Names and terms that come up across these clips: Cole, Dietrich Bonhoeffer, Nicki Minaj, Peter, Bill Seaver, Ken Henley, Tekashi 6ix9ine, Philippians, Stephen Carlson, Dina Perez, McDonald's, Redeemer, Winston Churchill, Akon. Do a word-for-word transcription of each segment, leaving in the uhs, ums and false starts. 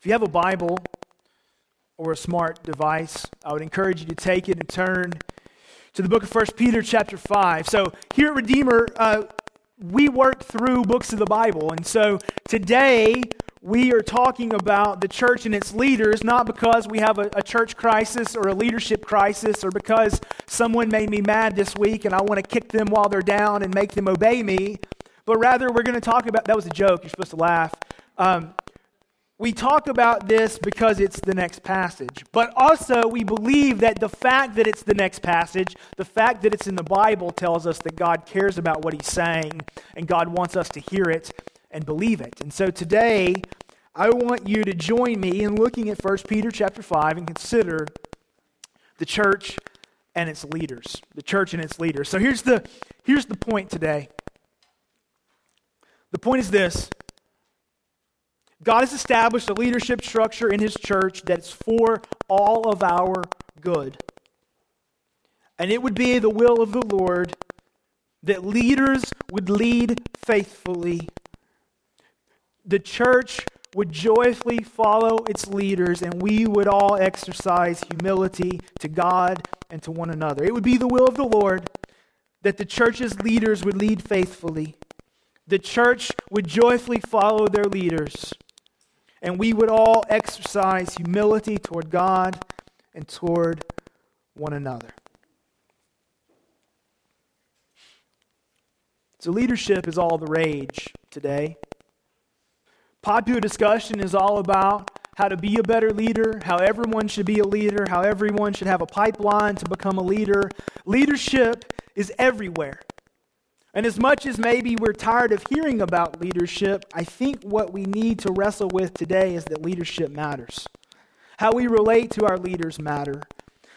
If you have a Bible or a smart device, I would encourage you to take it and turn to the book of First Peter chapter five. So here at Redeemer, uh, we work through books of the Bible. And so today we are talking about the church and its leaders, not because we have a, a church crisis or a leadership crisis or because someone made me mad this week and I want to kick them while they're down and make them obey me, but rather we're going to talk about, that was a joke, you're supposed to laugh. Um, We talk about this because it's the next passage, but also we believe that the fact that it's the next passage, the fact that it's in the Bible tells us that God cares about what he's saying and God wants us to hear it and believe it. And so today, I want you to join me in looking at First Peter chapter five and consider the church and its leaders, the church and its leaders. So here's the, here's the point today. The point is this. God has established a leadership structure in his church that's for all of our good. And it would be the will of the Lord that leaders would lead faithfully. The church would joyfully follow its leaders, and we would all exercise humility to God and to one another. It would be the will of the Lord that the church's leaders would lead faithfully. The church would joyfully follow their leaders. And we would all exercise humility toward God and toward one another. So leadership is all the rage today. Popular discussion is all about how to be a better leader, how everyone should be a leader, how everyone should have a pipeline to become a leader. Leadership is everywhere. And as much as maybe we're tired of hearing about leadership, I think what we need to wrestle with today is that leadership matters. How we relate to our leaders matter.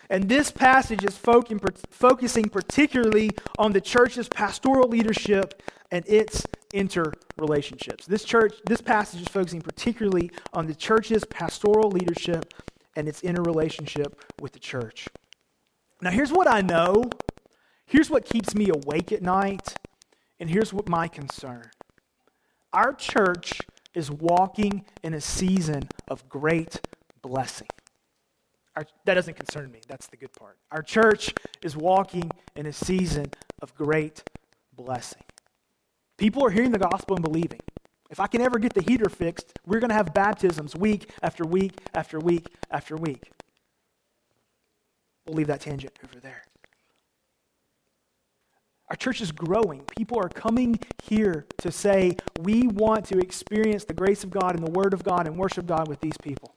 And this passage is focusing particularly on the church's pastoral leadership and its interrelationships. This church, this passage is focusing particularly on the church's pastoral leadership and its interrelationship with the church. Now, here's what I know. Here's what keeps me awake at night, and here's what my concern. Our church is walking in a season of great blessing. Our, that doesn't concern me. That's the good part. Our church is walking in a season of great blessing. People are hearing the gospel and believing. If I can ever get the heater fixed, we're going to have baptisms week after week after week after week. We'll leave that tangent over there. Our church is growing. People are coming here to say, we want to experience the grace of God and the Word of God and worship God with these people.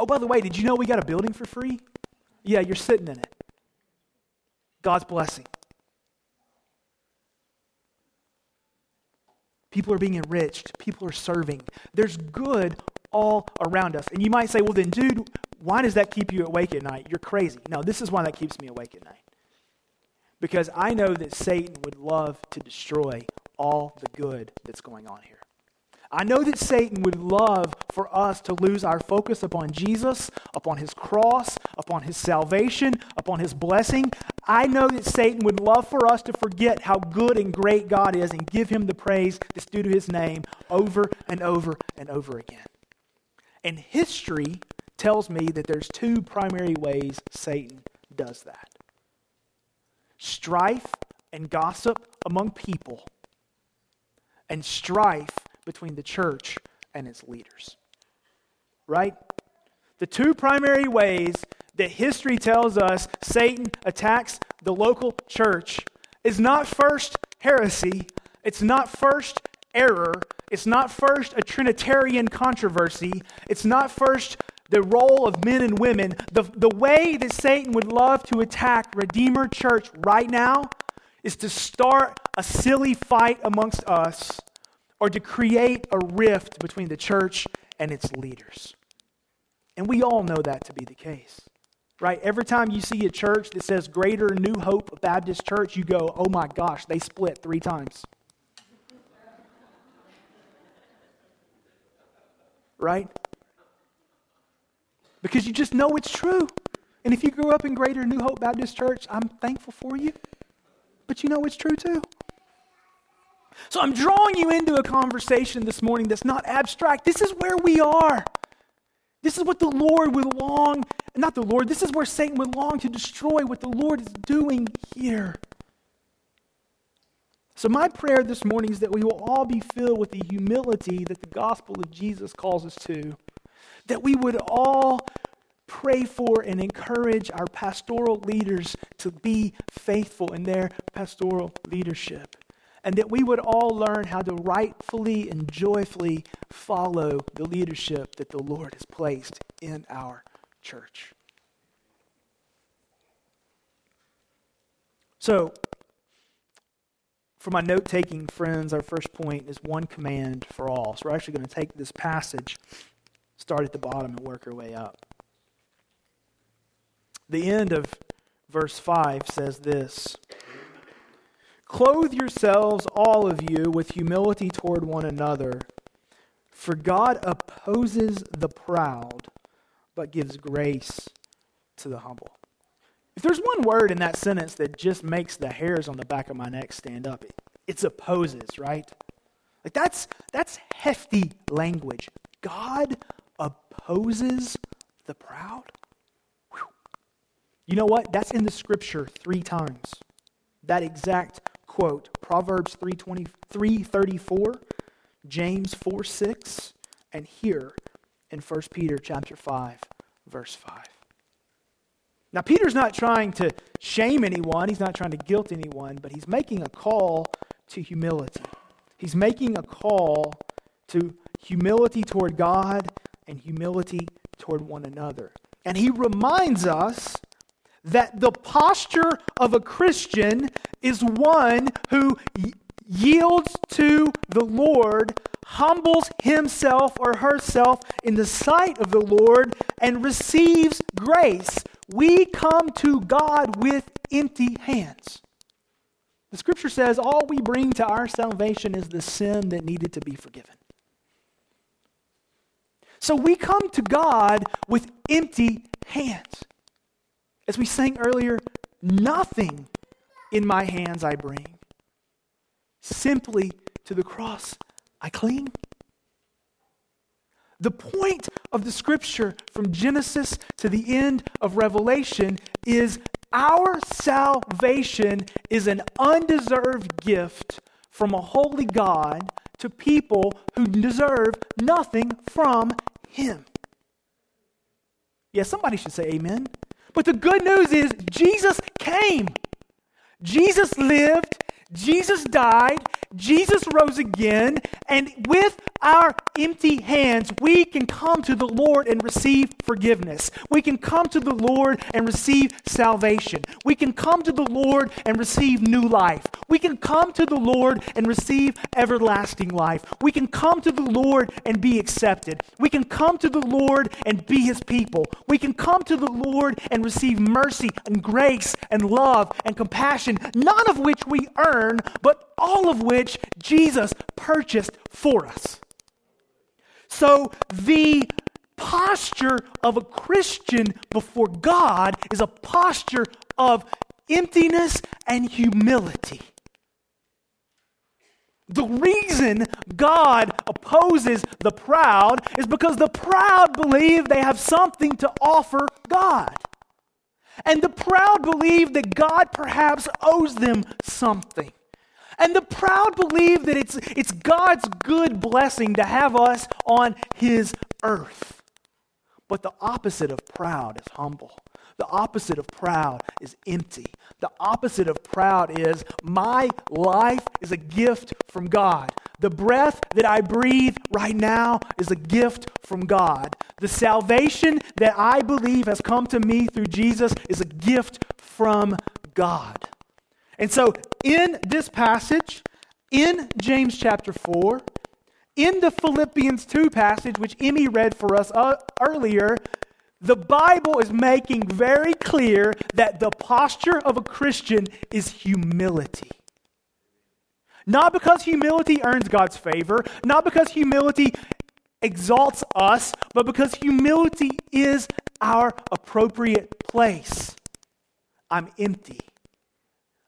Oh, by the way, did you know we got a building for free? Yeah, you're sitting in it. God's blessing. People are being enriched. People are serving. There's good all around us. And you might say, well then, dude, why does that keep you awake at night? You're crazy. No, this is why that keeps me awake at night. Because I know that Satan would love to destroy all the good that's going on here. I know that Satan would love for us to lose our focus upon Jesus, upon his cross, upon his salvation, upon his blessing. I know that Satan would love for us to forget how good and great God is and give him the praise that's due to his name over and over and over again. And history tells me that there's two primary ways Satan does that. Strife and gossip among people, and strife between the church and its leaders. Right? The two primary ways that history tells us Satan attacks the local church is not first heresy, it's not first error, it's not first a Trinitarian controversy, it's not first the role of men and women. The, the way that Satan would love to attack Redeemer Church right now is to start a silly fight amongst us or to create a rift between the church and its leaders. And we all know that to be the case, right? Every time you see a church that says Greater New Hope Baptist Church, you go, oh my gosh, they split three times. Right? Because you just know it's true. And if you grew up in Greater New Hope Baptist Church, I'm thankful for you. But you know it's true too. So I'm drawing you into a conversation this morning that's not abstract. This is where we are. This is what the Lord would long, not the Lord, this is where Satan would long to destroy what the Lord is doing here. So my prayer this morning is that we will all be filled with the humility that the gospel of Jesus calls us to, that we would all pray for and encourage our pastoral leaders to be faithful in their pastoral leadership, and that we would all learn how to rightfully and joyfully follow the leadership that the Lord has placed in our church. So, for my note-taking friends, our first point is one command for all. So we're actually going to take this passage, start at the bottom and work our way up. The end of verse five says this: "Clothe yourselves, all of you, with humility toward one another, for God opposes the proud, but gives grace to the humble." If there's one word in that sentence that just makes the hairs on the back of my neck stand up, it's opposes, right? Like that's that's hefty language. God opposes the proud. Whew. You know what? That's in the scripture three times. That exact quote, Proverbs three thirty-four, James four six, and here in First Peter chapter five, verse five. Now, Peter's not trying to shame anyone. He's not trying to guilt anyone, but he's making a call to humility. He's making a call to humility toward God and humility toward one another. And he reminds us that the posture of a Christian is one who yields to the Lord, humbles himself or herself in the sight of the Lord, and receives grace. We come to God with empty hands. The scripture says all we bring to our salvation is the sin that needed to be forgiven. So we come to God with empty hands. As we sang earlier, nothing in my hands I bring. Simply to the cross I cling. The point of the scripture from Genesis to the end of Revelation is our salvation is an undeserved gift from a holy God to people who deserve nothing from Him. Yeah, somebody should say amen. But the good news is Jesus came. Jesus lived. Jesus died, Jesus rose again, and with our empty hands, we can come to the Lord and receive forgiveness. We can come to the Lord and receive salvation. We can come to the Lord and receive new life. We can come to the Lord and receive everlasting life. We can come to the Lord and be accepted. We can come to the Lord and be His people. We can come to the Lord and receive mercy and grace and love and compassion, none of which we earn, but all of which Jesus purchased for us. So the posture of a Christian before God is a posture of emptiness and humility. The reason God opposes the proud is because the proud believe they have something to offer God. And the proud believe that God perhaps owes them something. And the proud believe that it's, it's God's good blessing to have us on His earth. But the opposite of proud is humble. The opposite of proud is empty. The opposite of proud is my life is a gift from God. The breath that I breathe right now is a gift from God. The salvation that I believe has come to me through Jesus is a gift from God. And so in this passage, in James chapter four, in the Philippians two passage, which Emmy read for us uh, earlier, the Bible is making very clear that the posture of a Christian is humility. Not because humility earns God's favor, not because humility exalts us, but because humility is our appropriate place. I'm empty.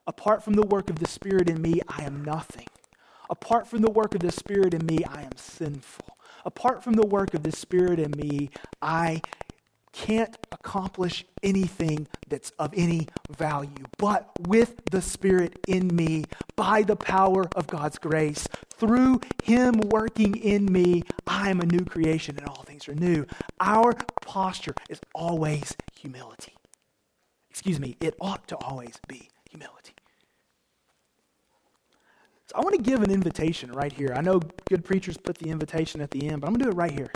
Apart from the work of the Spirit in me, I am nothing. Apart from the work of the Spirit in me, I am sinful. Apart from the work of the Spirit in me, I can't accomplish anything that's of any value. But with the Spirit in me, by the power of God's grace, through Him working in me, I am a new creation and all things are new. Our posture is always humility. Excuse me, it ought to always be humility. So I want to give an invitation right here. I know good preachers put the invitation at the end, but I'm going to do it right here.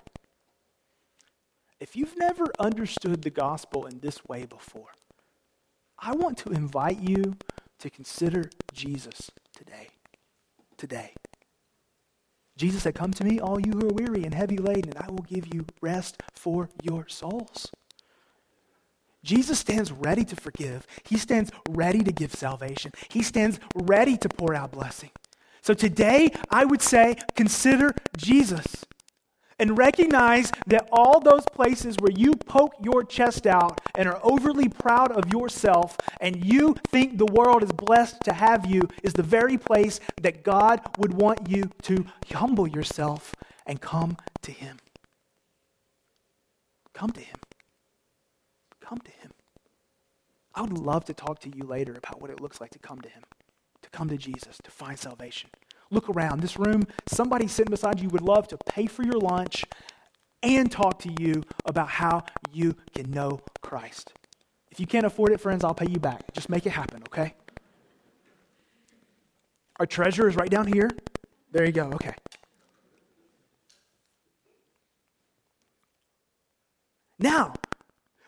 If you've never understood the gospel in this way before, I want to invite you to consider Jesus today. Today. Jesus said, "Come to me, all you who are weary and heavy laden, and I will give you rest for your souls." Jesus stands ready to forgive. He stands ready to give salvation. He stands ready to pour out blessing. So today, I would say, consider Jesus. And recognize that all those places where you poke your chest out and are overly proud of yourself and you think the world is blessed to have you is the very place that God would want you to humble yourself and come to Him. Come to Him. Come to Him. I would love to talk to you later about what it looks like to come to Him, to come to Jesus, to find salvation. Look around. This room, somebody sitting beside you would love to pay for your lunch and talk to you about how you can know Christ. If you can't afford it, friends, I'll pay you back. Just make it happen, okay? Our treasure is right down here. There you go, okay. Now,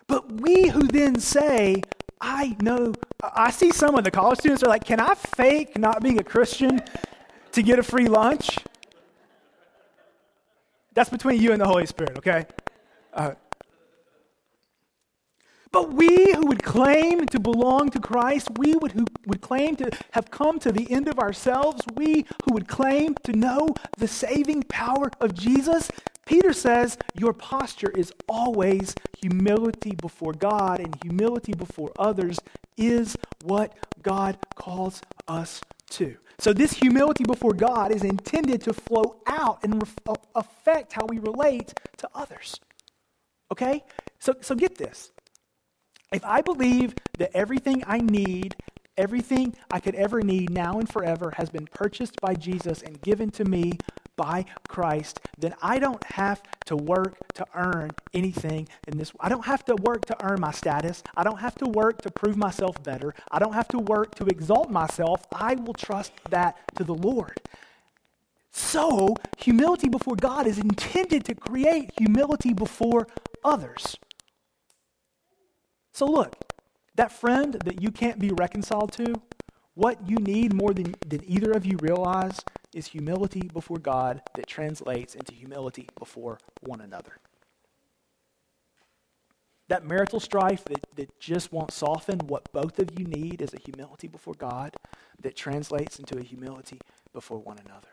but we who then say, I know, I see some of the college students are like, can I fake not being a Christian to get a free lunch? That's between you and the Holy Spirit, okay? Uh, but we who would claim to belong to Christ, we would who would claim to have come to the end of ourselves, we who would claim to know the saving power of Jesus, Peter says, your posture is always humility before God, and humility before others is what God calls us to. So this humility before God is intended to flow out and re- affect how we relate to others. Okay? So, so get this. If I believe that everything I need, everything I could ever need now and forever has been purchased by Jesus and given to me by Christ, then I don't have to work to earn anything in this. I don't have to work to earn my status. I don't have to work to prove myself better. I don't have to work to exalt myself. I will trust that to the Lord. So, humility before God is intended to create humility before others. So look, that friend that you can't be reconciled to, what you need more than, than either of you realize is humility before God that translates into humility before one another. That marital strife that, that just won't soften, what both of you need is a humility before God that translates into a humility before one another.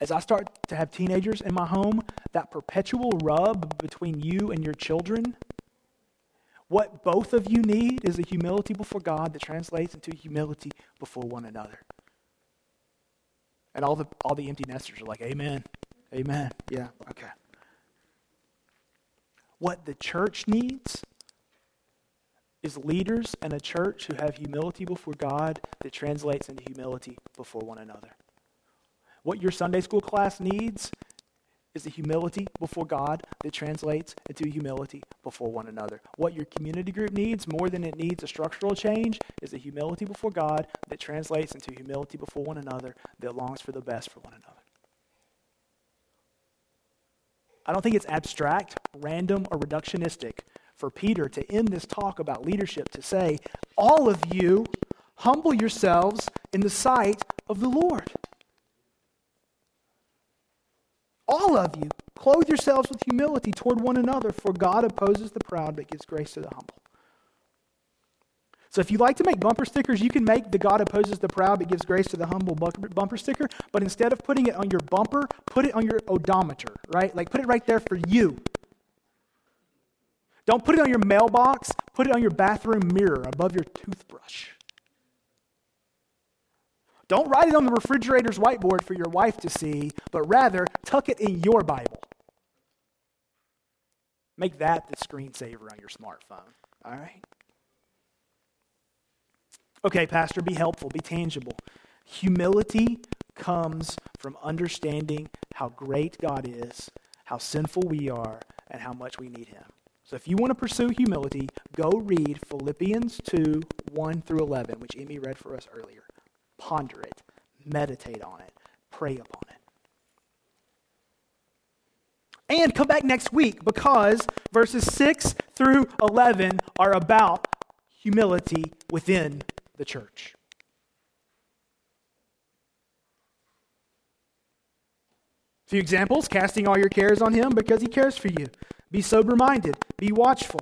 As I start to have teenagers in my home, that perpetual rub between you and your children, what both of you need is a humility before God that translates into humility before one another. And all the all the empty nesters are like, amen, amen, yeah, okay. What the church needs is leaders and a church who have humility before God that translates into humility before one another. What your Sunday school class needs is the humility before God that translates into humility before one another. What your community group needs more than it needs a structural change is the humility before God that translates into humility before one another that longs for the best for one another. I don't think it's abstract, random, or reductionistic for Peter to end this talk about leadership to say, all of you humble yourselves in the sight of the Lord. All of you, clothe yourselves with humility toward one another, for God opposes the proud but gives grace to the humble. So if you like to make bumper stickers, you can make the God opposes the proud but gives grace to the humble bumper sticker, but instead of putting it on your bumper, put it on your odometer, right? Like put it right there for you. Don't put it on your mailbox, put it on your bathroom mirror above your toothbrush. Don't write it on the refrigerator's whiteboard for your wife to see, but rather tuck it in your Bible. Make that the screensaver on your smartphone, all right? Okay, Pastor, be helpful, be tangible. Humility comes from understanding how great God is, how sinful we are, and how much we need Him. So if you want to pursue humility, go read Philippians two, one through eleven, which Emmy read for us earlier. Ponder it, meditate on it, pray upon it. And come back next week because verses six through eleven are about humility within the church. A few examples: casting all your cares on Him because He cares for you. Be sober-minded. Be watchful.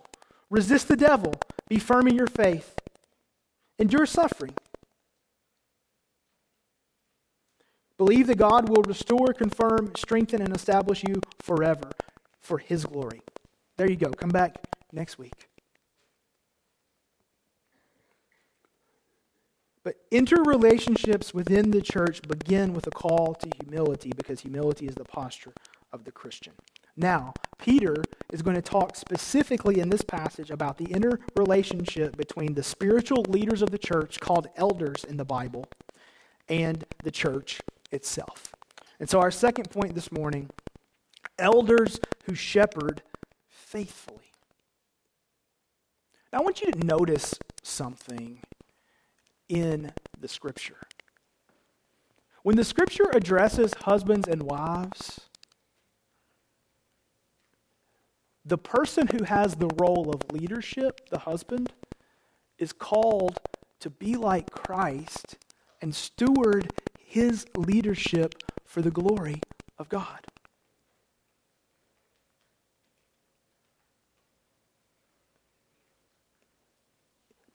Resist the devil. Be firm in your faith. Endure suffering. Believe that God will restore, confirm, strengthen, and establish you forever for His glory. There you go. Come back next week. But interrelationships within the church begin with a call to humility because humility is the posture of the Christian. Now, Peter is going to talk specifically in this passage about the interrelationship between the spiritual leaders of the church called elders in the Bible and the church itself. And so our second point this morning, elders who shepherd faithfully. Now I want you to notice something in the Scripture. When the Scripture addresses husbands and wives, the person who has the role of leadership, the husband, is called to be like Christ and steward his leadership for the glory of God.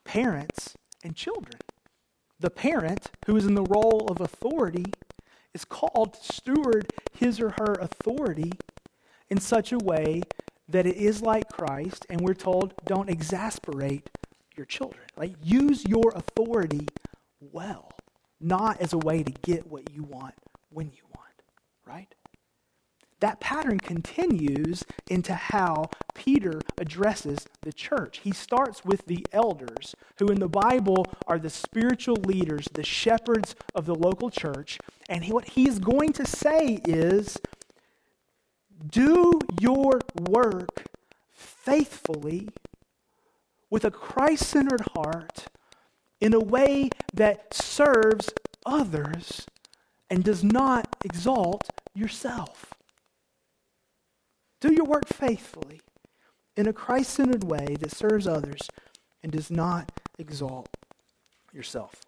Parents and children. The parent who is in the role of authority is called to steward his or her authority in such a way that it is like Christ, and we're told, don't exasperate your children. Right? Use your authority well, not as a way to get what you want when you want, right? That pattern continues into how Peter addresses the church. He starts with the elders, who in the Bible are the spiritual leaders, the shepherds of the local church. And he, what he's going to say is, do your work faithfully with a Christ-centered heart in a way that serves others and does not exalt yourself. Do your work faithfully in a Christ-centered way that serves others and does not exalt yourself.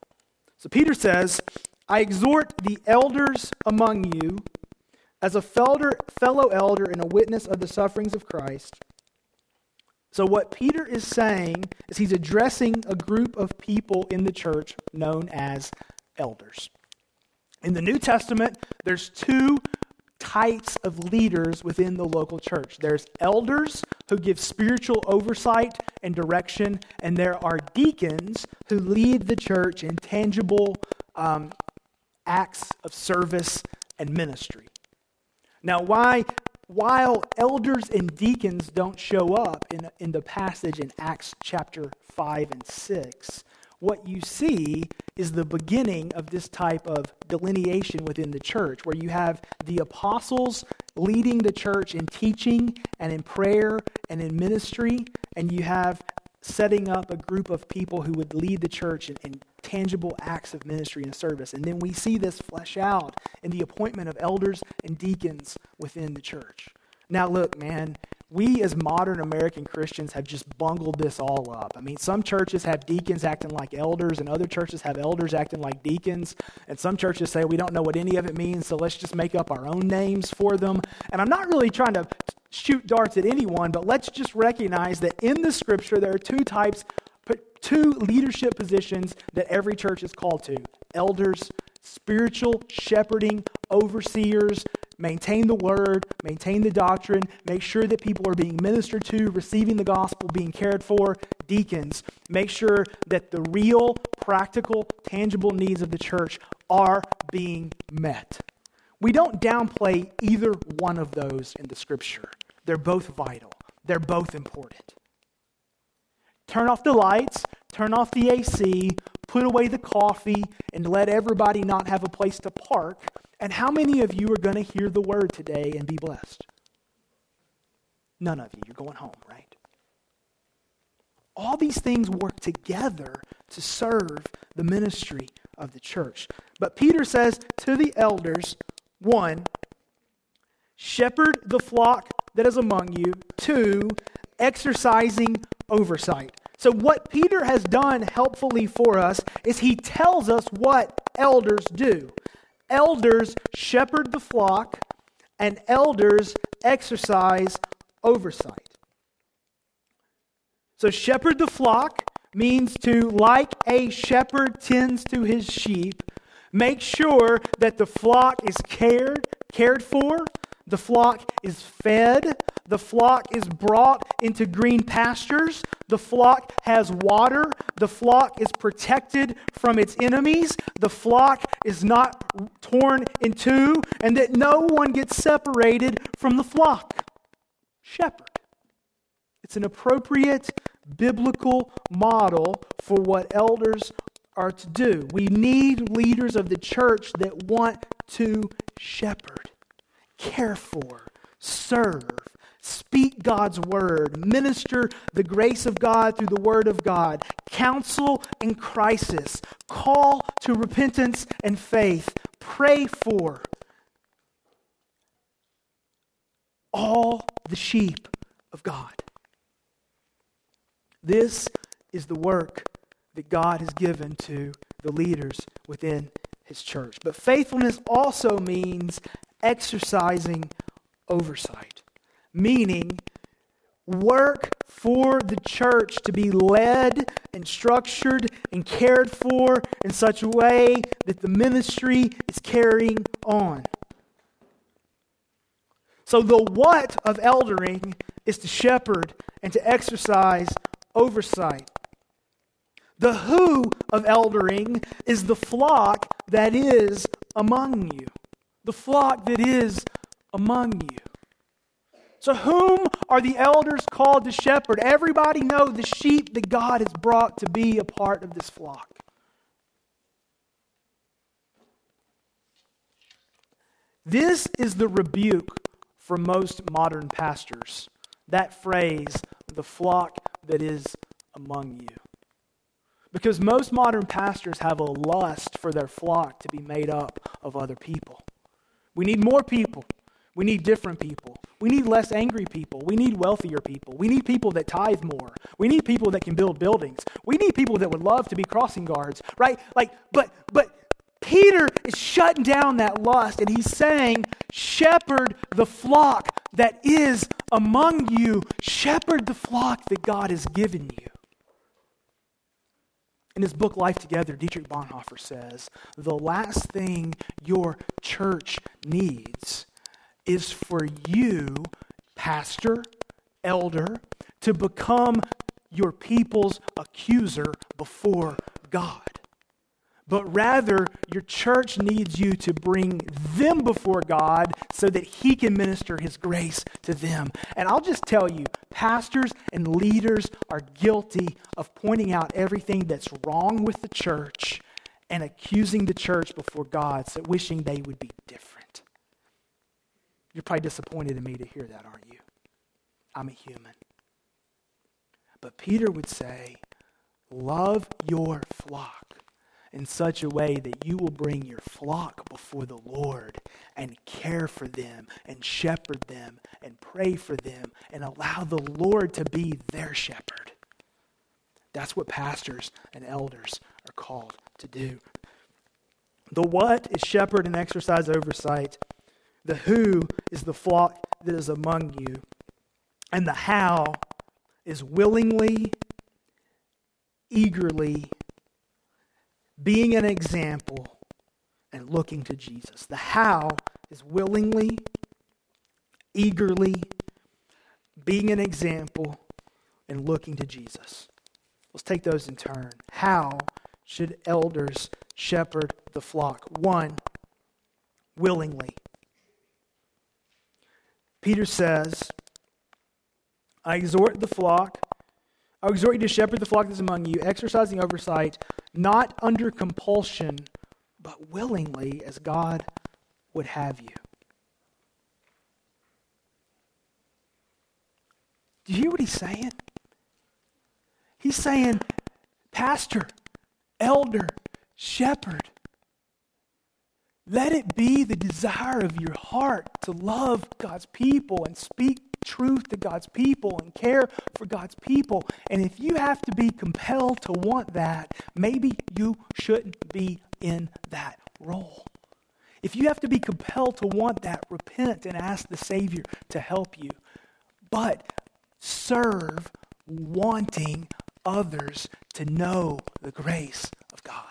So Peter says, I exhort the elders among you as a fellow elder and a witness of the sufferings of Christ. So what Peter is saying is he's addressing a group of people in the church known as elders. In the New Testament, there's two types of leaders within the local church. There's elders who give spiritual oversight and direction, and there are deacons who lead the church in tangible um, acts of service and ministry. Now, why, while elders and deacons don't show up in, in the passage in Acts chapter five and six, what you see is the beginning of this type of delineation within the church, where you have the apostles leading the church in teaching and in prayer and in ministry, and you have setting up a group of people who would lead the church in, in tangible acts of ministry and service. And then we see this flesh out in the appointment of elders and deacons within the church. Now look, man, we as modern American Christians have just bungled this all up. I mean, some churches have deacons acting like elders, and other churches have elders acting like deacons, and some churches say we don't know what any of it means, so let's just make up our own names for them. And I'm not really trying to shoot darts at anyone, but let's just recognize that in the Scripture there are two types, two leadership positions that every church is called to. Elders, spiritual shepherding, overseers, maintain the word, maintain the doctrine, make sure that people are being ministered to, receiving the gospel, being cared for. Deacons, make sure that the real, practical, tangible needs of the church are being met. We don't downplay either one of those in the Scripture. They're both vital. They're both important. Turn off the lights, turn off the A C, put away the coffee, and let everybody not have a place to park. And how many of you are going to hear the word today and be blessed? None of you. You're going home, right? All these things work together to serve the ministry of the church. But Peter says to the elders, one, shepherd the flock that is among you. Two, exercising oversight. So what Peter has done helpfully for us is he tells us what elders do. Elders shepherd the flock, and elders exercise oversight. So shepherd the flock means to, like a shepherd tends to his sheep, make sure that the flock is cared, cared for, the flock is fed, the flock is brought into green pastures, the flock has water, the flock is protected from its enemies, the flock is not torn in two, and that no one gets separated from the flock. Shepherd. It's an appropriate biblical model for what elders are to do. We need leaders of the church that want to shepherd, care for, serve, speak God's word, minister the grace of God through the word of God, counsel in crisis, call to repentance and faith, pray for all the sheep of God. This is the work that God has given to the leaders within His church. But faithfulness also means exercising oversight, meaning work for the church to be led and structured and cared for in such a way that the ministry is carrying on. So the what of eldering is to shepherd and to exercise oversight. The who of eldering is the flock that is among you. The flock that is among you. So whom are the elders called to shepherd? Everybody know the sheep that God has brought to be a part of this flock. This is the rebuke for most modern pastors. That phrase, the flock that is among you. Because most modern pastors have a lust for their flock to be made up of other people. We need more people. We need different people. We need less angry people. We need wealthier people. We need people that tithe more. We need people that can build buildings. We need people that would love to be crossing guards, right? Like, but, but Peter is shutting down that lust, and he's saying, shepherd the flock that is among you. Shepherd the flock that God has given you. In his book, Life Together, Dietrich Bonhoeffer says, the last thing your church needs is for you, pastor, elder, to become your people's accuser before God. But rather, your church needs you to bring them before God so that He can minister His grace to them. And I'll just tell you, pastors and leaders are guilty of pointing out everything that's wrong with the church and accusing the church before God, so wishing they would be different. You're probably disappointed in me to hear that, aren't you? I'm a human. But Peter would say, love your flock in such a way that you will bring your flock before the Lord and care for them and shepherd them and pray for them and allow the Lord to be their shepherd. That's what pastors and elders are called to do. The what is shepherd and exercise oversight. The who is the flock that is among you. And the how is willingly, eagerly, being an example and looking to Jesus. The how is willingly, eagerly, being an example and looking to Jesus. Let's take those in turn. How should elders shepherd the flock. One, willingly. Peter says, I exhort the flock, I exhort you to shepherd the flock that's among you, exercising oversight, not under compulsion, but willingly, as God would have you. Do you hear what he's saying? He's saying, pastor, elder, shepherd, let it be the desire of your heart to love God's people and speak truth to God's people and care for God's people. And if you have to be compelled to want that, maybe you shouldn't be in that role. If you have to be compelled to want that, repent and ask the Savior to help you. But serve wanting others to know the grace of God.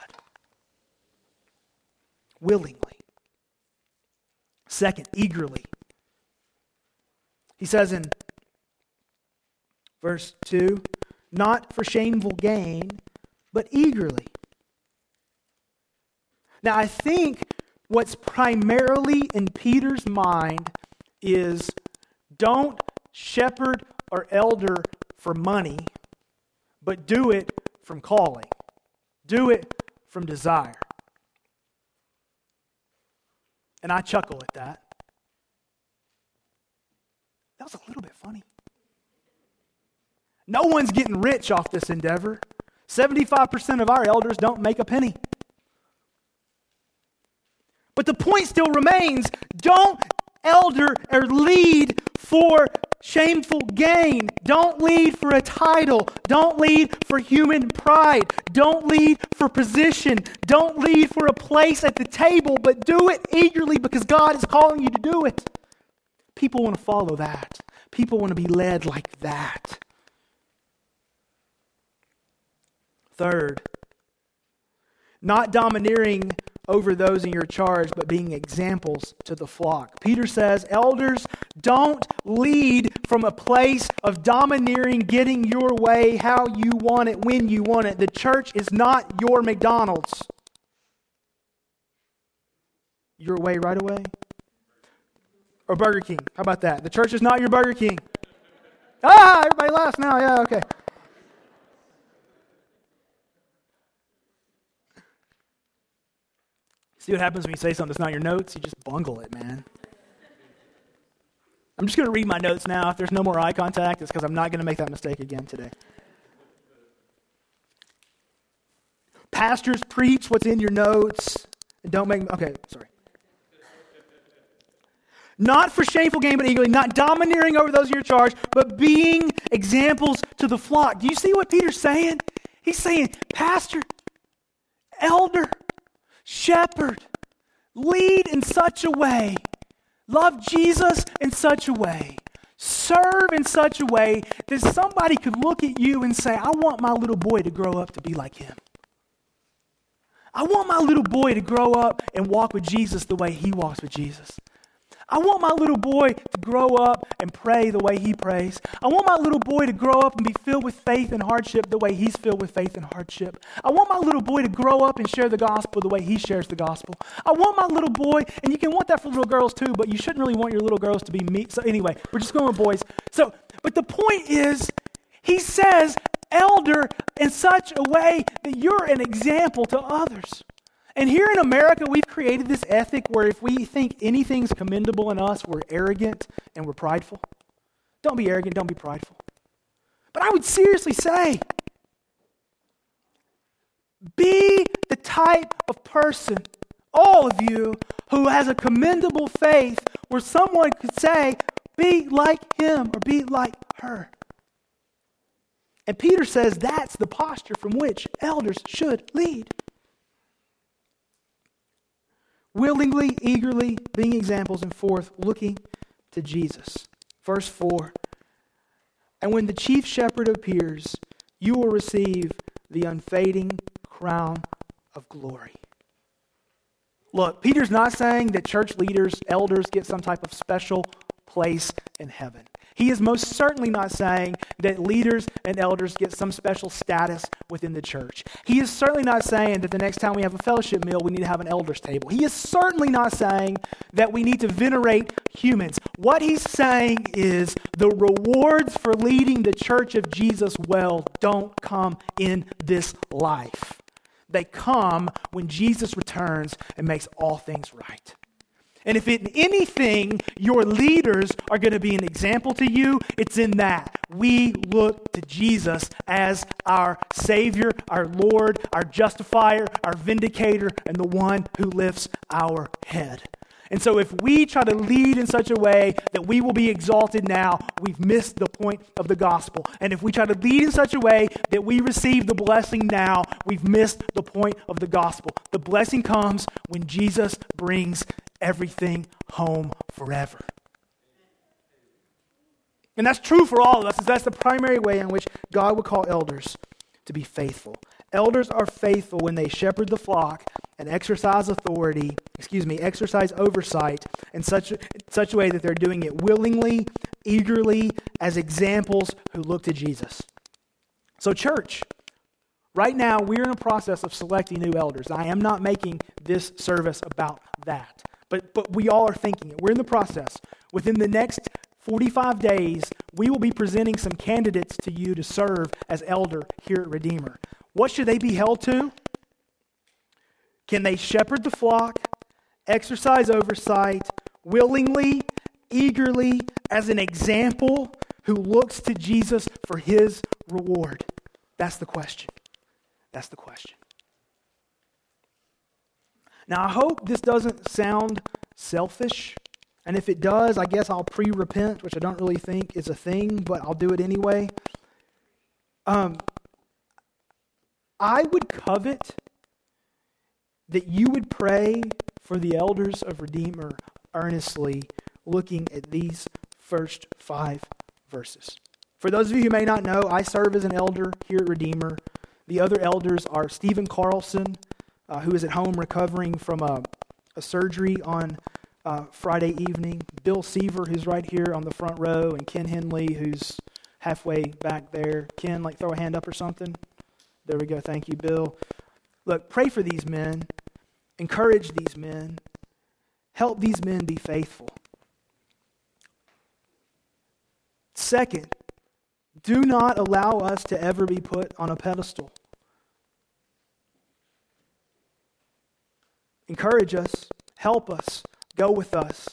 Willingly. Second, eagerly. He says in verse two, not for shameful gain, but eagerly. Now I think what's primarily in Peter's mind is don't shepherd or elder for money, but do it from calling. Do it from desire. And I chuckle at that. That was a little bit funny. No one's getting rich off this endeavor. seventy-five percent of our elders don't make a penny. But the point still remains, don't elder or lead for shameful gain. Don't lead for a title. Don't lead for human pride. Don't lead for position. Don't lead for a place at the table, but do it eagerly because God is calling you to do it. People want to follow that. People want to be led like that. Third, not domineering over those in your charge, but being examples to the flock. Peter says, elders, don't lead from a place of domineering, getting your way, how you want it, when you want it. The church is not your McDonald's. Your way right away? Or Burger King. How about that? The church is not your Burger King. Ah, everybody laughs now. Yeah, okay. See what happens when you say something that's not your notes? You just bungle it, man. I'm just going to read my notes now. If there's no more eye contact, it's because I'm not going to make that mistake again today. Pastors, preach what's in your notes. And don't make... Okay, sorry. Not for shameful gain, but eagerly, not domineering over those in your charge, but being examples to the flock. Do you see what Peter's saying? He's saying, pastor, elder, shepherd, lead in such a way, love Jesus in such a way, serve in such a way that somebody could look at you and say, I want my little boy to grow up to be like him. I want my little boy to grow up and walk with Jesus the way he walks with Jesus. I want my little boy to grow up and pray the way he prays. I want my little boy to grow up and be filled with faith and hardship the way he's filled with faith and hardship. I want my little boy to grow up and share the gospel the way he shares the gospel. I want my little boy, and you can want that for little girls too, but you shouldn't really want your little girls to be meek. So anyway, we're just going with boys. So, but the point is, he says, elder in such a way that you're an example to others. And here in America, we've created this ethic where if we think anything's commendable in us, we're arrogant and we're prideful. Don't be arrogant, don't be prideful. But I would seriously say, be the type of person, all of you, who has a commendable faith where someone could say, be like him or be like her. And Peter says that's the posture from which elders should lead. Willingly, eagerly, being examples, and forth, looking to Jesus. Verse four, and when the chief shepherd appears, you will receive the unfading crown of glory. Look, Peter's not saying that church leaders, elders, get some type of special place in heaven. He is most certainly not saying that leaders and elders get some special status within the church. He is certainly not saying that the next time we have a fellowship meal, we need to have an elders table. He is certainly not saying that we need to venerate humans. What he's saying is the rewards for leading the church of Jesus well don't come in this life. They come when Jesus returns and makes all things right. And if in anything your leaders are going to be an example to you, it's in that. We look to Jesus as our Savior, our Lord, our justifier, our vindicator, and the one who lifts our head. And so if we try to lead in such a way that we will be exalted now, we've missed the point of the gospel. And if we try to lead in such a way that we receive the blessing now, we've missed the point of the gospel. The blessing comes when Jesus brings everything home forever. And that's true for all of us. That's the primary way in which God would call elders to be faithful. Elders are faithful when they shepherd the flock and exercise authority, excuse me, exercise oversight in such, such a way that they're doing it willingly, eagerly, as examples who look to Jesus. So church, right now we're in a process of selecting new elders. I am not making this service about that, but, but we all are thinking it. We're in the process. Within the next forty-five days, we will be presenting some candidates to you to serve as elder here at Redeemer. What should they be held to? Can they shepherd the flock, exercise oversight, willingly, eagerly, as an example who looks to Jesus for his reward? That's the question. That's the question. Now, I hope this doesn't sound selfish. And if it does, I guess I'll pre-repent, which I don't really think is a thing, but I'll do it anyway. Um... I would covet that you would pray for the elders of Redeemer earnestly, looking at these first five verses. For those of you who may not know, I serve as an elder here at Redeemer. The other elders are Stephen Carlson, uh, who is at home recovering from a, a surgery on uh, Friday evening, Bill Seaver, who's right here on the front row, and Ken Henley, who's halfway back there. Ken, like, throw a hand up or something. There we go. Thank you, Bill. Look, pray for these men. Encourage these men. Help these men be faithful. Second, do not allow us to ever be put on a pedestal. Encourage us. Help us. Go with us.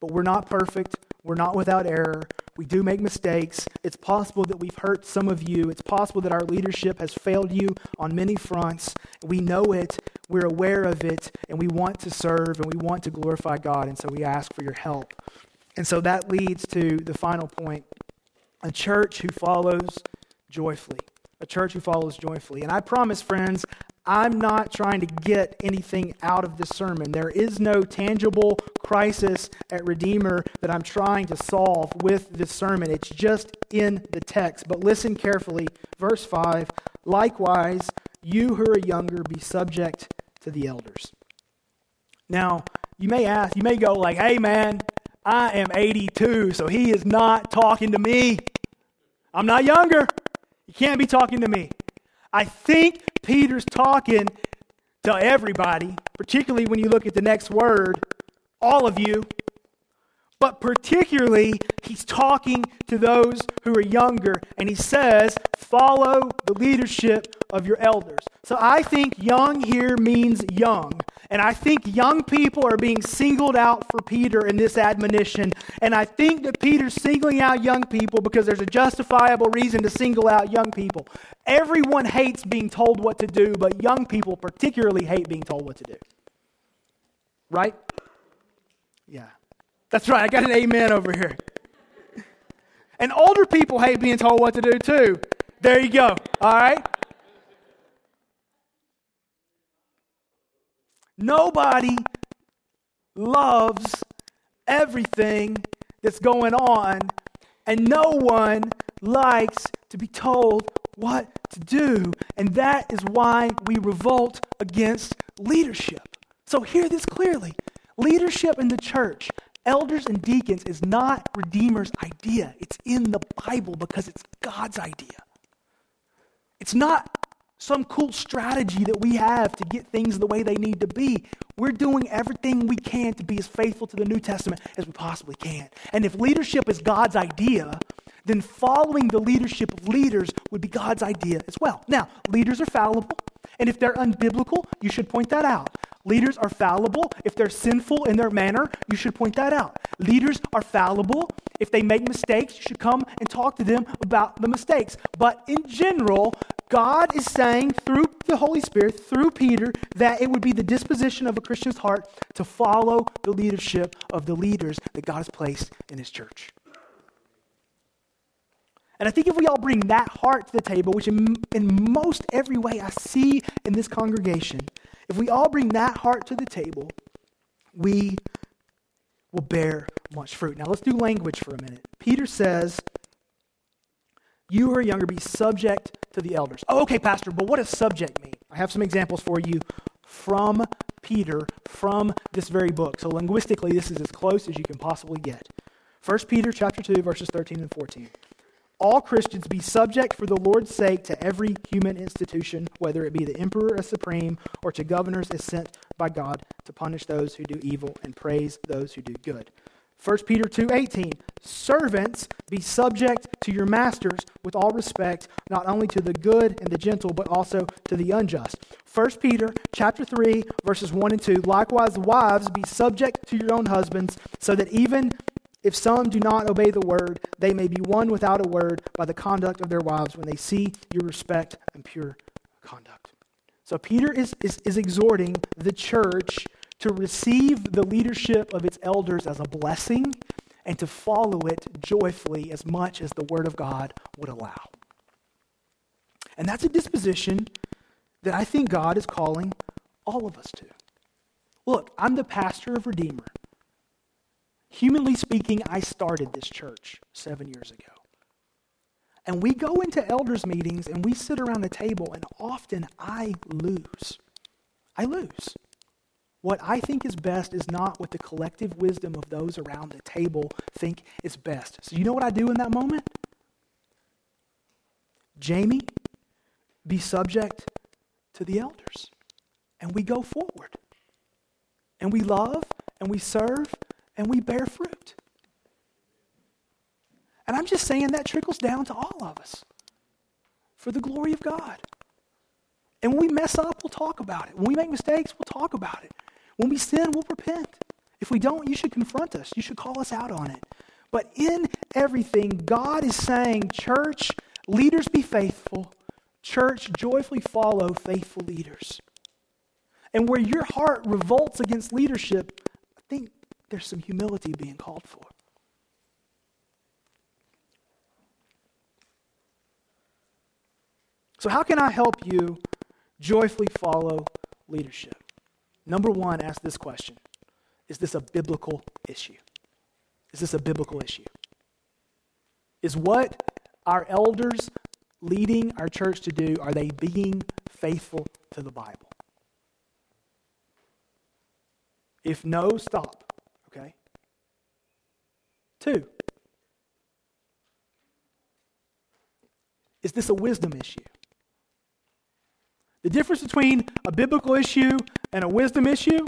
But we're not perfect. We're not without error. We do make mistakes. It's possible that we've hurt some of you. It's possible that our leadership has failed you on many fronts. We know it, we're aware of it, and we want to serve and we want to glorify God, and so we ask for your help. And so that leads to the final point, a church who follows joyfully. A church who follows joyfully. And I promise, friends, I'm not trying to get anything out of this sermon. There is no tangible crisis at Redeemer that I'm trying to solve with this sermon. It's just in the text. But listen carefully. Verse five, likewise, you who are younger, be subject to the elders. Now, you may ask, you may go like, hey man, I am eighty-two, so he is not talking to me. I'm not younger. You can't be talking to me. I think Peter's talking to everybody, particularly when you look at the next word, all of you, but particularly he's talking to those who are younger, and he says, follow the leadership of your elders. So I think young here means young, and I think young people are being singled out for Peter in this admonition, and I think that Peter's singling out young people because there's a justifiable reason to single out young people. Everyone hates being told what to do, but young people particularly hate being told what to do. Right? Yeah. That's right, I got an amen over here. And older people hate being told what to do too. There you go, all right? Nobody loves everything that's going on, and no one likes to be told what to do, and that is why we revolt against leadership. So hear this clearly. Leadership in the church elders and deacons is not Redeemer's idea. It's in the Bible because it's God's idea. It's not some cool strategy that we have to get things the way they need to be. We're doing everything we can to be as faithful to the New Testament as we possibly can. And if leadership is God's idea, then following the leadership of leaders would be God's idea as well. Now, leaders are fallible, and if they're unbiblical, you should point that out. Leaders are fallible. If they're sinful in their manner, you should point that out. Leaders are fallible. If they make mistakes, you should come and talk to them about the mistakes. But in general, God is saying through the Holy Spirit, through Peter, that it would be the disposition of a Christian's heart to follow the leadership of the leaders that God has placed in his church. And I think if we all bring that heart to the table, which in, in most every way I see in this congregation, if we all bring that heart to the table, we will bear much fruit. Now let's do language for a minute. Peter says, you who are younger, be subject to the elders. Oh, okay, Pastor, but what does subject mean? I have some examples for you from Peter, from this very book. So linguistically, this is as close as you can possibly get. First Peter chapter two, verses thirteen and fourteen. All Christians be subject for the Lord's sake to every human institution, whether it be the emperor as supreme or to governors as sent by God to punish those who do evil and praise those who do good. First Peter two eighteen, servants be subject to your masters with all respect, not only to the good and the gentle, but also to the unjust. First Peter chapter three, verses one and two, likewise wives be subject to your own husbands, so that even if some do not obey the word, they may be won without a word by the conduct of their wives when they see your respect and pure conduct. So Peter is, is, is exhorting the church to receive the leadership of its elders as a blessing and to follow it joyfully as much as the word of God would allow. And that's a disposition that I think God is calling all of us to. Look, I'm the pastor of Redeemer. Humanly speaking, I started this church seven years ago. And we go into elders' meetings and we sit around the table, and often I lose. I lose. What I think is best is not what the collective wisdom of those around the table think is best. So you know what I do in that moment? Jamie, be subject to the elders. And we go forward. And we love and we serve and we bear fruit. And I'm just saying that trickles down to all of us for the glory of God. And when we mess up, we'll talk about it. When we make mistakes, we'll talk about it. When we sin, we'll repent. If we don't, you should confront us. You should call us out on it. But in everything, God is saying, church, leaders be faithful. Church, joyfully follow faithful leaders. And where your heart revolts against leadership, I think there's some humility being called for. So how can I help you joyfully follow leadership? Number one, ask this question. Is this a biblical issue? Is this a biblical issue? Is what our elders leading our church to do, are they being faithful to the Bible? If no, stop. Okay. Two, is this a wisdom issue? The difference between a biblical issue and a wisdom issue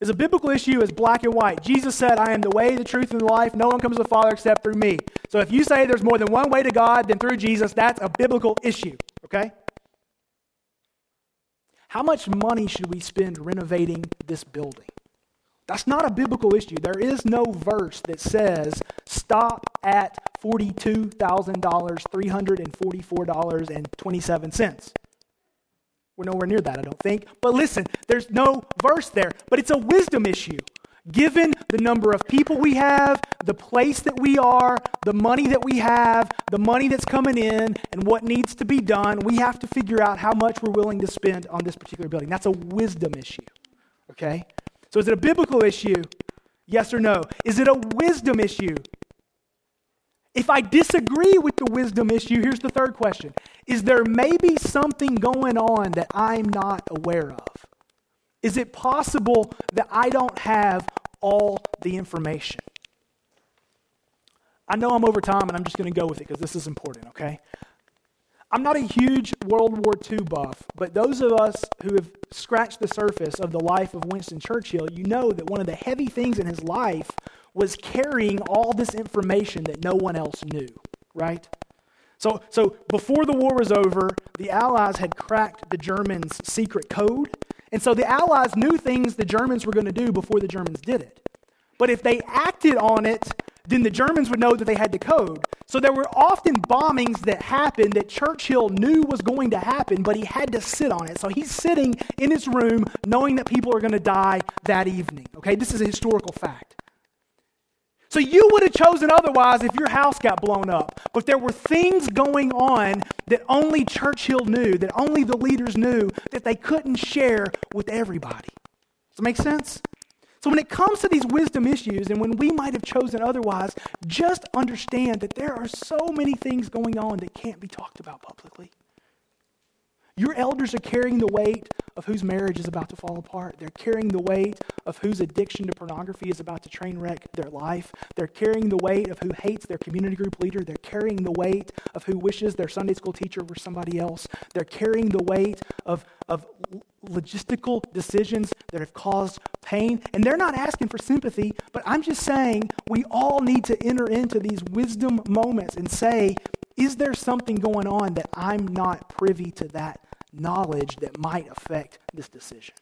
is a biblical issue is black and white. Jesus said, I am the way, the truth, and the life. No one comes to the Father except through me. So if you say there's more than one way to God than through Jesus, that's a biblical issue. Okay? How much money should we spend renovating this building? That's not a biblical issue. There is no verse that says stop at forty-two thousand three hundred forty-four dollars and twenty-seven cents. We're nowhere near that, I don't think. But listen, there's no verse there, but it's a wisdom issue. Given the number of people we have, the place that we are, the money that we have, the money that's coming in, and what needs to be done, we have to figure out how much we're willing to spend on this particular building. That's a wisdom issue, okay? So is it a biblical issue? Yes or no? Is it a wisdom issue? If I disagree with the wisdom issue, here's the third question. Is there maybe something going on that I'm not aware of? Is it possible that I don't have all the information. I know I'm over time, and I'm just going to go with it because this is important, okay? I'm not a huge World War Two buff, but those of us who have scratched the surface of the life of Winston Churchill, you know that one of the heavy things in his life was carrying all this information that no one else knew, right? So, so before the war was over, the Allies had cracked the Germans' secret code, and so the Allies knew things the Germans were going to do before the Germans did it. But if they acted on it, then the Germans would know that they had the code. So there were often bombings that happened that Churchill knew was going to happen, but he had to sit on it. So he's sitting in his room knowing that people are going to die that evening. Okay, this is a historical fact. So you would have chosen otherwise if your house got blown up. But there were things going on that only Churchill knew, that only the leaders knew, that they couldn't share with everybody. Does it make sense? So when it comes to these wisdom issues and when we might have chosen otherwise, just understand that there are so many things going on that can't be talked about publicly. Your elders are carrying the weight of whose marriage is about to fall apart. They're carrying the weight of whose addiction to pornography is about to train wreck their life. They're carrying the weight of who hates their community group leader. They're carrying the weight of who wishes their Sunday school teacher were somebody else. They're carrying the weight of, of logistical decisions that have caused pain. And they're not asking for sympathy, but I'm just saying we all need to enter into these wisdom moments and say, is there something going on that I'm not privy to that knowledge that might affect this decision?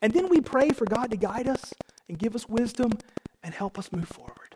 And then we pray for God to guide us and give us wisdom and help us move forward.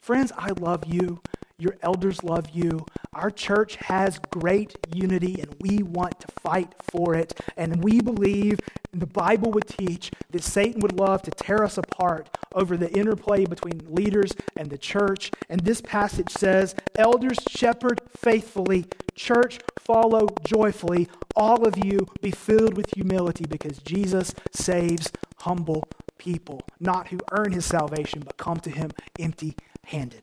Friends, I love you. Your elders love you. Our church has great unity, and we want to fight for it. And we believe, and the Bible would teach, that Satan would love to tear us apart over the interplay between leaders and the church. And this passage says, elders shepherd faithfully, church follow joyfully. All of you be filled with humility because Jesus saves humble people, not who earn his salvation, but come to him empty-handed.